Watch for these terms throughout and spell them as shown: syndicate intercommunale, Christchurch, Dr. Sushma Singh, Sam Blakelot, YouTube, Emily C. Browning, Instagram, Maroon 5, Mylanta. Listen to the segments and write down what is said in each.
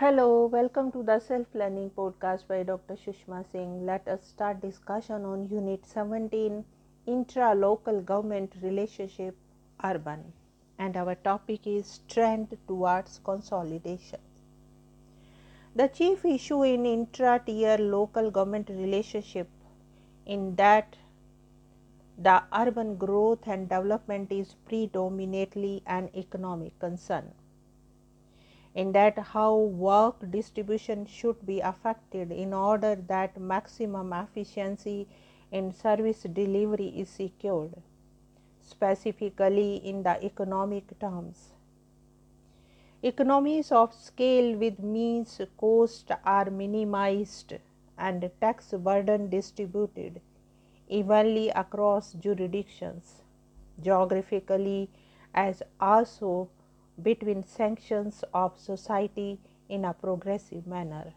Hello, welcome to the Self-Learning Podcast by Dr. Sushma Singh. Let us start discussion on Unit 17, Intra-Local Government Relationship Urban. And our topic is Trend Towards Consolidation. The chief issue in intra-tier local government relationship in that the urban growth and development is predominantly an economic concern. In that how work distribution should be affected in order that maximum efficiency in service delivery is secured, specifically in the economic terms. Economies of scale with means costs are minimized and tax burden distributed evenly across jurisdictions, geographically as also between sections of society in a progressive manner.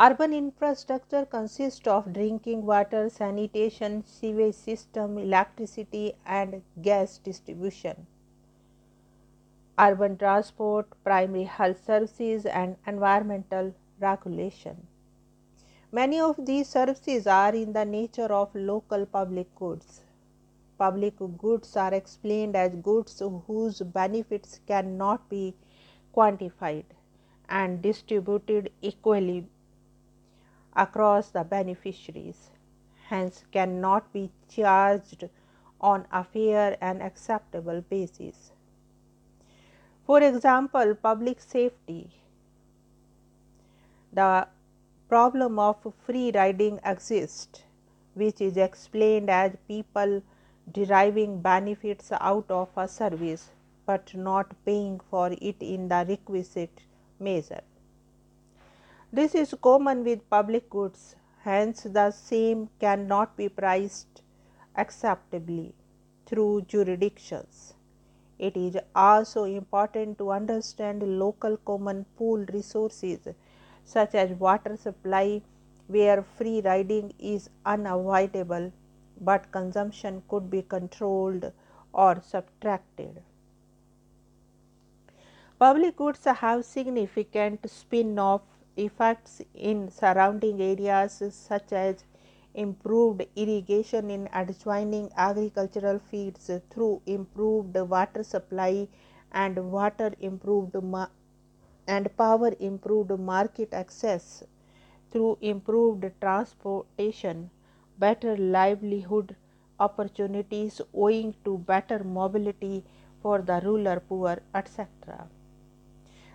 Urban infrastructure consists of drinking water, sanitation, sewage system, electricity and gas distribution, urban transport, primary health services and environmental regulation. Many of these services are in the nature of local public goods. Public goods are explained as goods whose benefits cannot be quantified and distributed equally across the beneficiaries, hence cannot be charged on a fair and acceptable basis. For example, public safety. The problem of free riding exists, which is explained as people deriving benefits out of a service but not paying for it in the requisite measure. This is common with public goods, hence the same cannot be priced acceptably through jurisdictions. It is also important to understand local common pool resources such as water supply, where free riding is unavoidable but consumption could be controlled or subtracted. Public goods have significant spin-off effects in surrounding areas, such as improved irrigation in adjoining agricultural fields through improved water supply and power improved market access through improved transportation, better livelihood opportunities owing to better mobility for the rural poor, etc.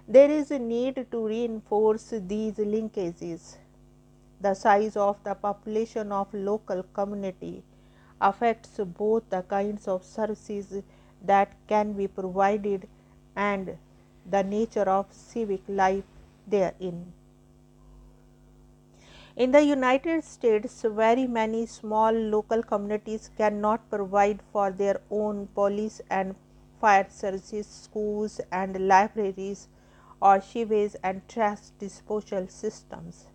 There is a need to reinforce these linkages. The size of the population of local community affects both the kinds of services that can be provided and the nature of civic life therein. In the United States, very many small local communities cannot provide for their own police and fire services, schools and libraries, or sewage and trash disposal systems.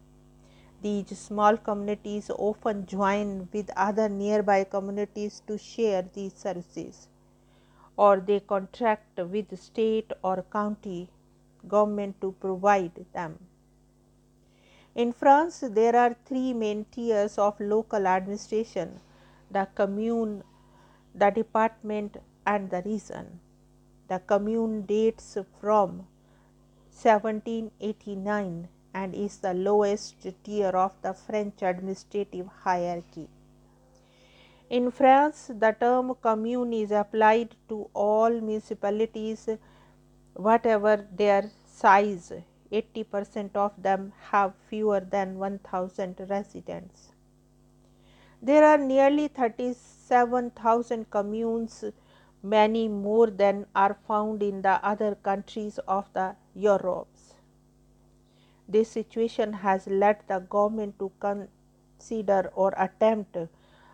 These small communities often join with other nearby communities to share these services, or they contract with state or county government to provide them. In France, there are three main tiers of local administration: the commune, the department and the region. The commune dates from 1789 and is the lowest tier of the French administrative hierarchy. In France, the term commune is applied to all municipalities, whatever their size. 80% of them have fewer than 1,000 residents. There are nearly 37,000 communes, many more than are found in the other countries of the Europe. This situation has led the government to consider or attempt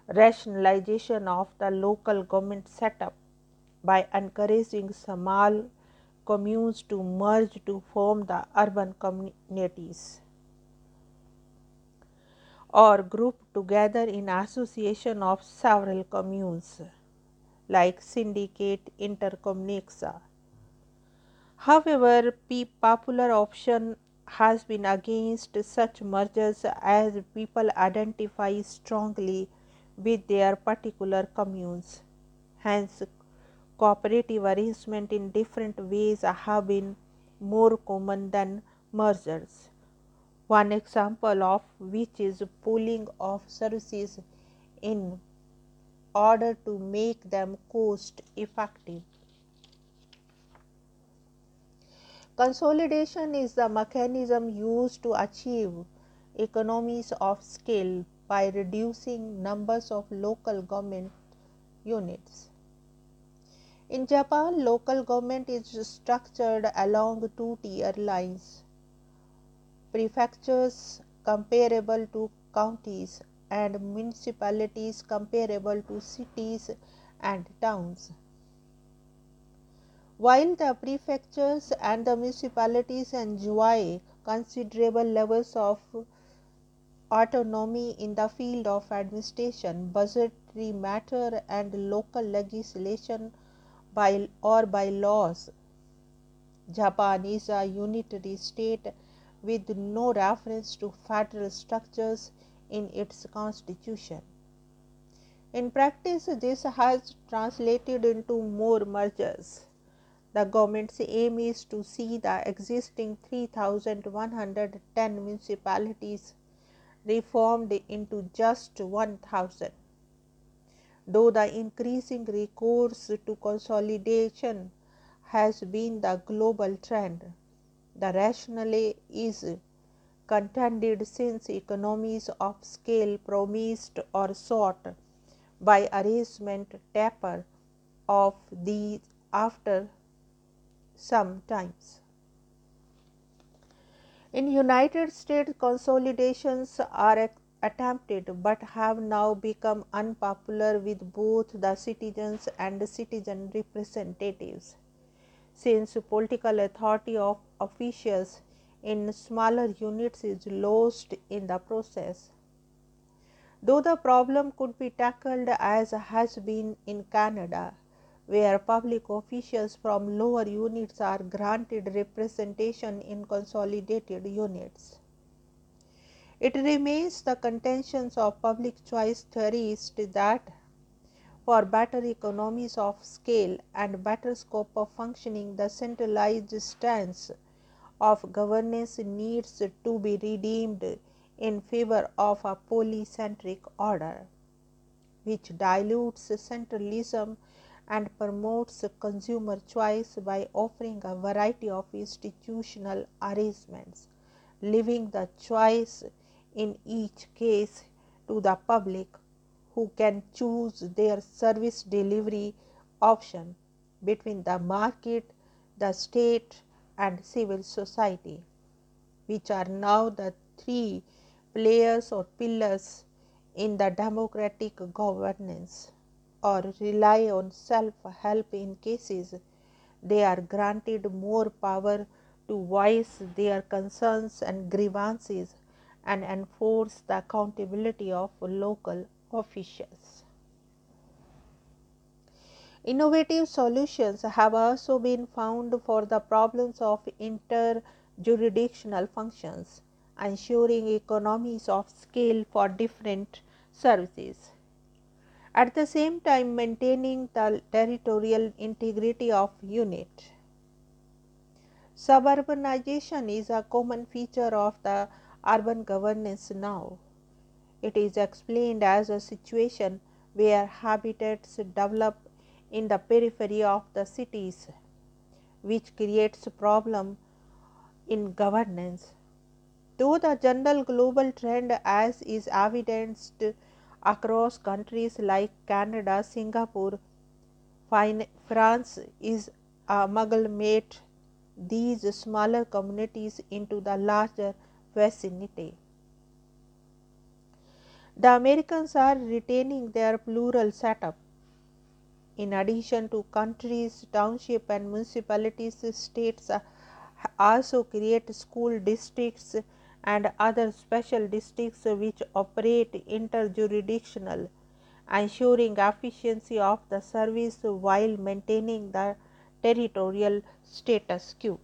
rationalization of the local government setup by encouraging small communes to merge to form the urban communities or group together in association of several communes like syndicate intercommunale. However, the popular option has been against such mergers as people identify strongly with their particular communes. Hence, cooperative arrangement in different ways have been more common than mergers. One example of which is pooling of services in order to make them cost effective. Consolidation is the mechanism used to achieve economies of scale by reducing numbers of local government units. In Japan, local government is structured along two-tier lines: prefectures comparable to counties and municipalities comparable to cities and towns. While the prefectures and the municipalities enjoy considerable levels of autonomy in the field of administration, budgetary matter, and local legislation by laws, Japan is a unitary state with no reference to federal structures in its constitution. In practice, this has translated into more mergers. The government's aim is to see the existing 3,110 municipalities reformed into just 1,000. Though the increasing recourse to consolidation has been the global trend, the rationale is contended since economies of scale promised or sought by arrangement taper of these after some times. In United States, consolidations are attempted but have now become unpopular with both the citizens and citizen representatives, since political authority of officials in smaller units is lost in the process. Though the problem could be tackled as has been in Canada, where public officials from lower units are granted representation in consolidated units, it remains the contentions of public choice theorists that for better economies of scale and better scope of functioning, the centralized stance of governance needs to be redeemed in favor of a polycentric order, which dilutes centralism and promotes consumer choice by offering a variety of institutional arrangements, leaving the choice in each case to the public, who can choose their service delivery option between the market, the state, and civil society, which are now the three players or pillars in the democratic governance, or rely on self-help in cases they are granted more power to voice their concerns and grievances and enforce the accountability of local officials. Innovative solutions have also been found for the problems of inter-jurisdictional functions, ensuring economies of scale for different services, at the same time maintaining the territorial integrity of unit. Suburbanization is a common feature of the urban governance now. It is explained as a situation where habitats develop in the periphery of the cities, which creates a problem in governance. Though the general global trend, as is evidenced across countries like Canada, Singapore, France, is amalgamate these smaller communities into the larger vicinity. The Americans are retaining their plural setup. In addition to countries, townships, and municipalities, states also create school districts and other special districts which operate interjurisdictional, ensuring efficiency of the service while maintaining the territorial status quo.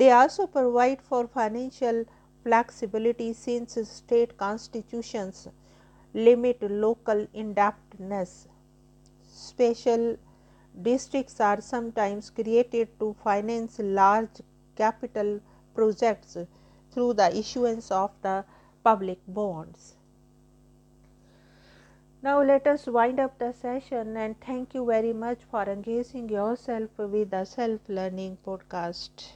They also provide for financial flexibility, since state constitutions limit local indebtedness. Special districts are sometimes created to finance large capital projects through the issuance of the public bonds. Now, let us wind up the session, and thank you very much for engaging yourself with the Self Learning Podcast.